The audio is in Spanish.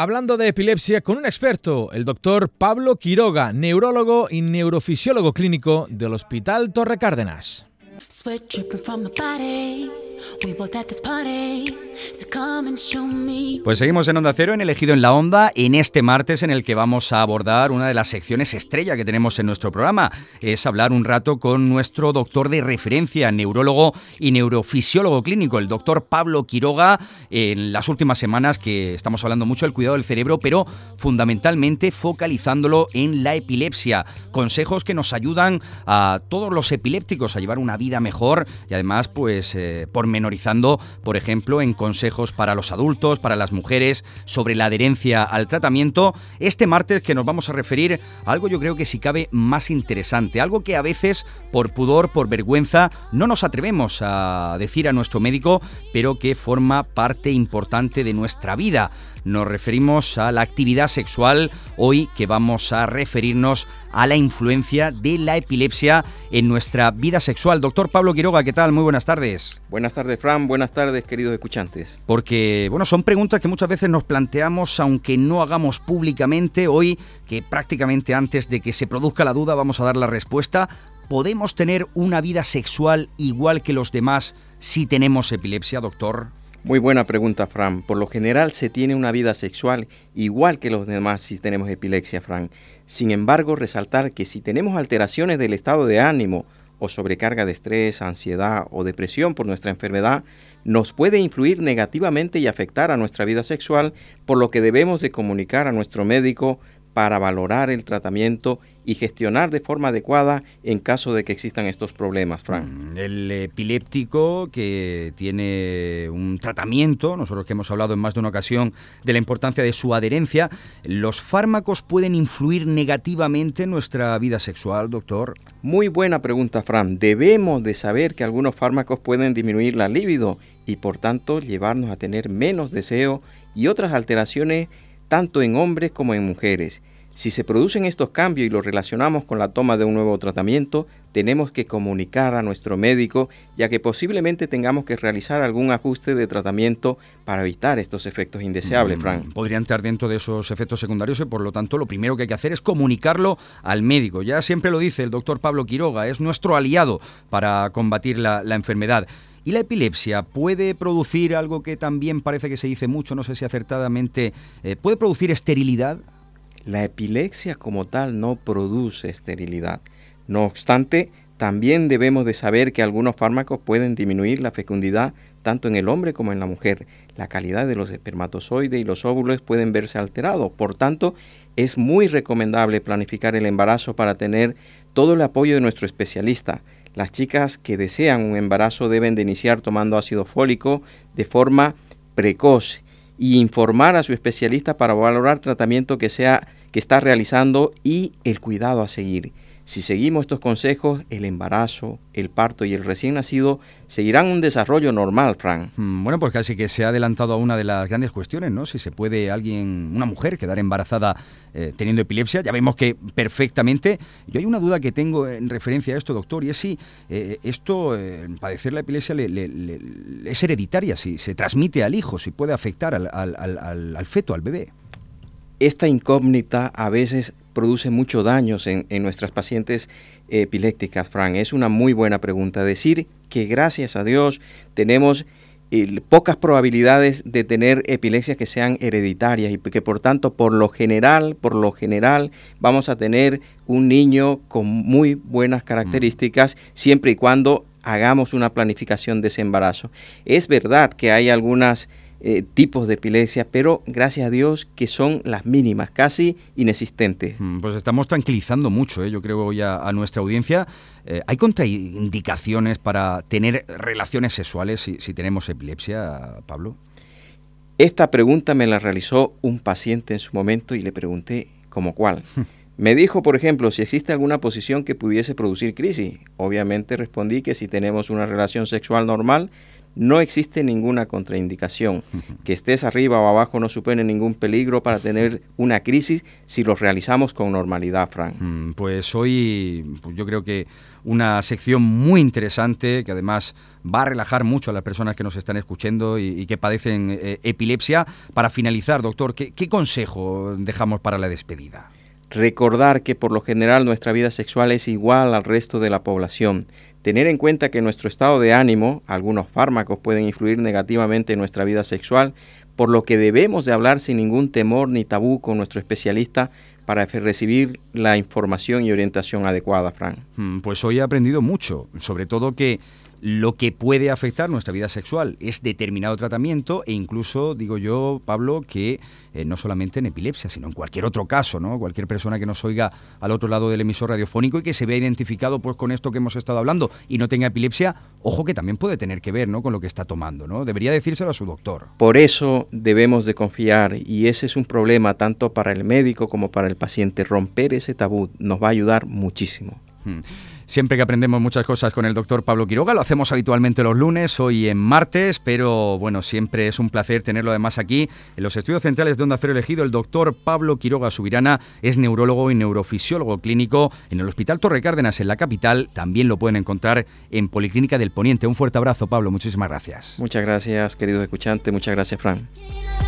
hablando de epilepsia con un experto, el doctor Pablo Quiroga, neurólogo y neurofisiólogo clínico del Hospital Torre Cárdenas. Pues seguimos en Onda Cero, en Elegido en la Onda, en este martes en el que vamos a abordar una de las secciones estrella que tenemos en nuestro programa. Es hablar un rato con nuestro doctor de referencia, neurólogo y neurofisiólogo clínico, el doctor Pablo Quiroga. En las últimas semanas que estamos hablando mucho del cuidado del cerebro, pero fundamentalmente focalizándolo en la epilepsia. Consejos que nos ayudan a todos los epilépticos a llevar una vida mejor y además pues pormenorizando, por ejemplo, en consejos para los adultos, para las mujeres, sobre la adherencia al tratamiento. Este martes que nos vamos a referir a algo, yo creo que si cabe más interesante, algo que a veces por pudor, por vergüenza, no nos atrevemos a decir a nuestro médico, pero que forma parte importante de nuestra vida. Nos referimos a la actividad sexual, hoy que vamos a referirnos a la influencia de la epilepsia en nuestra vida sexual. Doctor Pablo Quiroga, ¿qué tal? Muy buenas tardes. Buenas tardes, Fran. Buenas tardes, queridos escuchantes. Porque, bueno, son preguntas que muchas veces nos planteamos, aunque no hagamos públicamente. Hoy, que prácticamente antes de que se produzca la duda, vamos a dar la respuesta. ¿Podemos tener una vida sexual igual que los demás si tenemos epilepsia, doctor? Muy buena pregunta, Fran. Por lo general se tiene una vida sexual igual que los demás si tenemos epilepsia, Fran. Sin embargo, resaltar que si tenemos alteraciones del estado de ánimo o sobrecarga de estrés, ansiedad o depresión por nuestra enfermedad, nos puede influir negativamente y afectar a nuestra vida sexual, por lo que debemos de comunicar a nuestro médico para valorar el tratamiento y gestionar de forma adecuada en caso de que existan estos problemas, Fran. El epiléptico que tiene un tratamiento, nosotros que hemos hablado en más de una ocasión de la importancia de su adherencia, ¿los fármacos pueden influir negativamente en nuestra vida sexual, doctor? Muy buena pregunta, Fran. Debemos de saber que algunos fármacos pueden disminuir la libido y por tanto llevarnos a tener menos deseo y otras alteraciones tanto en hombres como en mujeres. Si se producen estos cambios y los relacionamos con la toma de un nuevo tratamiento, tenemos que comunicar a nuestro médico, ya que posiblemente tengamos que realizar algún ajuste de tratamiento para evitar estos efectos indeseables, Frank. Podrían estar dentro de esos efectos secundarios y por lo tanto lo primero que hay que hacer es comunicarlo al médico. Ya siempre lo dice el doctor Pablo Quiroga, es nuestro aliado para combatir la enfermedad. ¿Y la epilepsia puede producir algo que también parece que se dice mucho, no sé si acertadamente, puede producir esterilidad? La epilepsia como tal no produce esterilidad. No obstante, también debemos de saber que algunos fármacos pueden disminuir la fecundidad tanto en el hombre como en la mujer. La calidad de los espermatozoides y los óvulos pueden verse alterados. Por tanto, es muy recomendable planificar el embarazo para tener todo el apoyo de nuestro especialista. Las chicas que desean un embarazo deben de iniciar tomando ácido fólico de forma precoz y informar a su especialista para valorar tratamiento que está realizando y el cuidado a seguir. Si seguimos estos consejos, el embarazo, el parto y el recién nacido seguirán un desarrollo normal, Frank. Bueno, pues casi que se ha adelantado a una de las grandes cuestiones, ¿no? Si se puede una mujer, quedar embarazada teniendo epilepsia, ya vemos que perfectamente. Yo hay una duda que tengo en referencia a esto, doctor, y es si padecer la epilepsia es hereditaria, si se transmite al hijo, si puede afectar al feto, al bebé. Esta incógnita a veces produce muchos daños en nuestras pacientes epilépticas, Fran. Es una muy buena pregunta. Decir que gracias a Dios tenemos pocas probabilidades de tener epilepsias que sean hereditarias y que por tanto, por lo general, vamos a tener un niño con muy buenas características siempre y cuando hagamos una planificación de ese embarazo. Es verdad que hay algunas tipos de epilepsia, pero gracias a Dios que son las mínimas, casi inexistentes. Pues estamos tranquilizando mucho, yo creo, ya a nuestra audiencia. ¿Hay contraindicaciones para tener relaciones sexuales si tenemos epilepsia, Pablo? Esta pregunta me la realizó un paciente en su momento y le pregunté ¿cómo cuál? Me dijo, por ejemplo, si existe alguna posición que pudiese producir crisis. Obviamente respondí que si tenemos una relación sexual normal, No existe ninguna contraindicación. Que estés arriba o abajo no supone ningún peligro para tener una crisis si lo realizamos con normalidad, Fran. Pues hoy yo creo que una sección muy interesante que además va a relajar mucho a las personas que nos están escuchando y que padecen epilepsia. Para finalizar, doctor, ¿qué consejo dejamos para la despedida? Recordar que por lo general nuestra vida sexual es igual al resto de la población. Tener en cuenta que nuestro estado de ánimo, algunos fármacos pueden influir negativamente en nuestra vida sexual, por lo que debemos de hablar sin ningún temor ni tabú con nuestro especialista para recibir la información y orientación adecuada, Fran. Pues hoy he aprendido mucho, sobre todo que lo que puede afectar nuestra vida sexual es determinado tratamiento e incluso, digo yo, Pablo, que no solamente en epilepsia, sino en cualquier otro caso, ¿no? Cualquier persona que nos oiga al otro lado del emisor radiofónico y que se vea identificado pues con esto que hemos estado hablando y no tenga epilepsia, ojo que también puede tener que ver, ¿no?, con lo que está tomando, ¿no? Debería decírselo a su doctor. Por eso debemos de confiar, y ese es un problema tanto para el médico como para el paciente. Romper ese tabú nos va a ayudar muchísimo. Siempre que aprendemos muchas cosas con el doctor Pablo Quiroga, lo hacemos habitualmente los lunes, hoy en martes, pero bueno, siempre es un placer tenerlo además aquí en los estudios centrales de Onda Cero Elegido. El doctor Pablo Quiroga Subirana es neurólogo y neurofisiólogo clínico en el Hospital Torre Cárdenas en la capital. También lo pueden encontrar en Policlínica del Poniente. Un fuerte abrazo, Pablo, muchísimas gracias. Muchas gracias, queridos escuchantes, muchas gracias, Fran.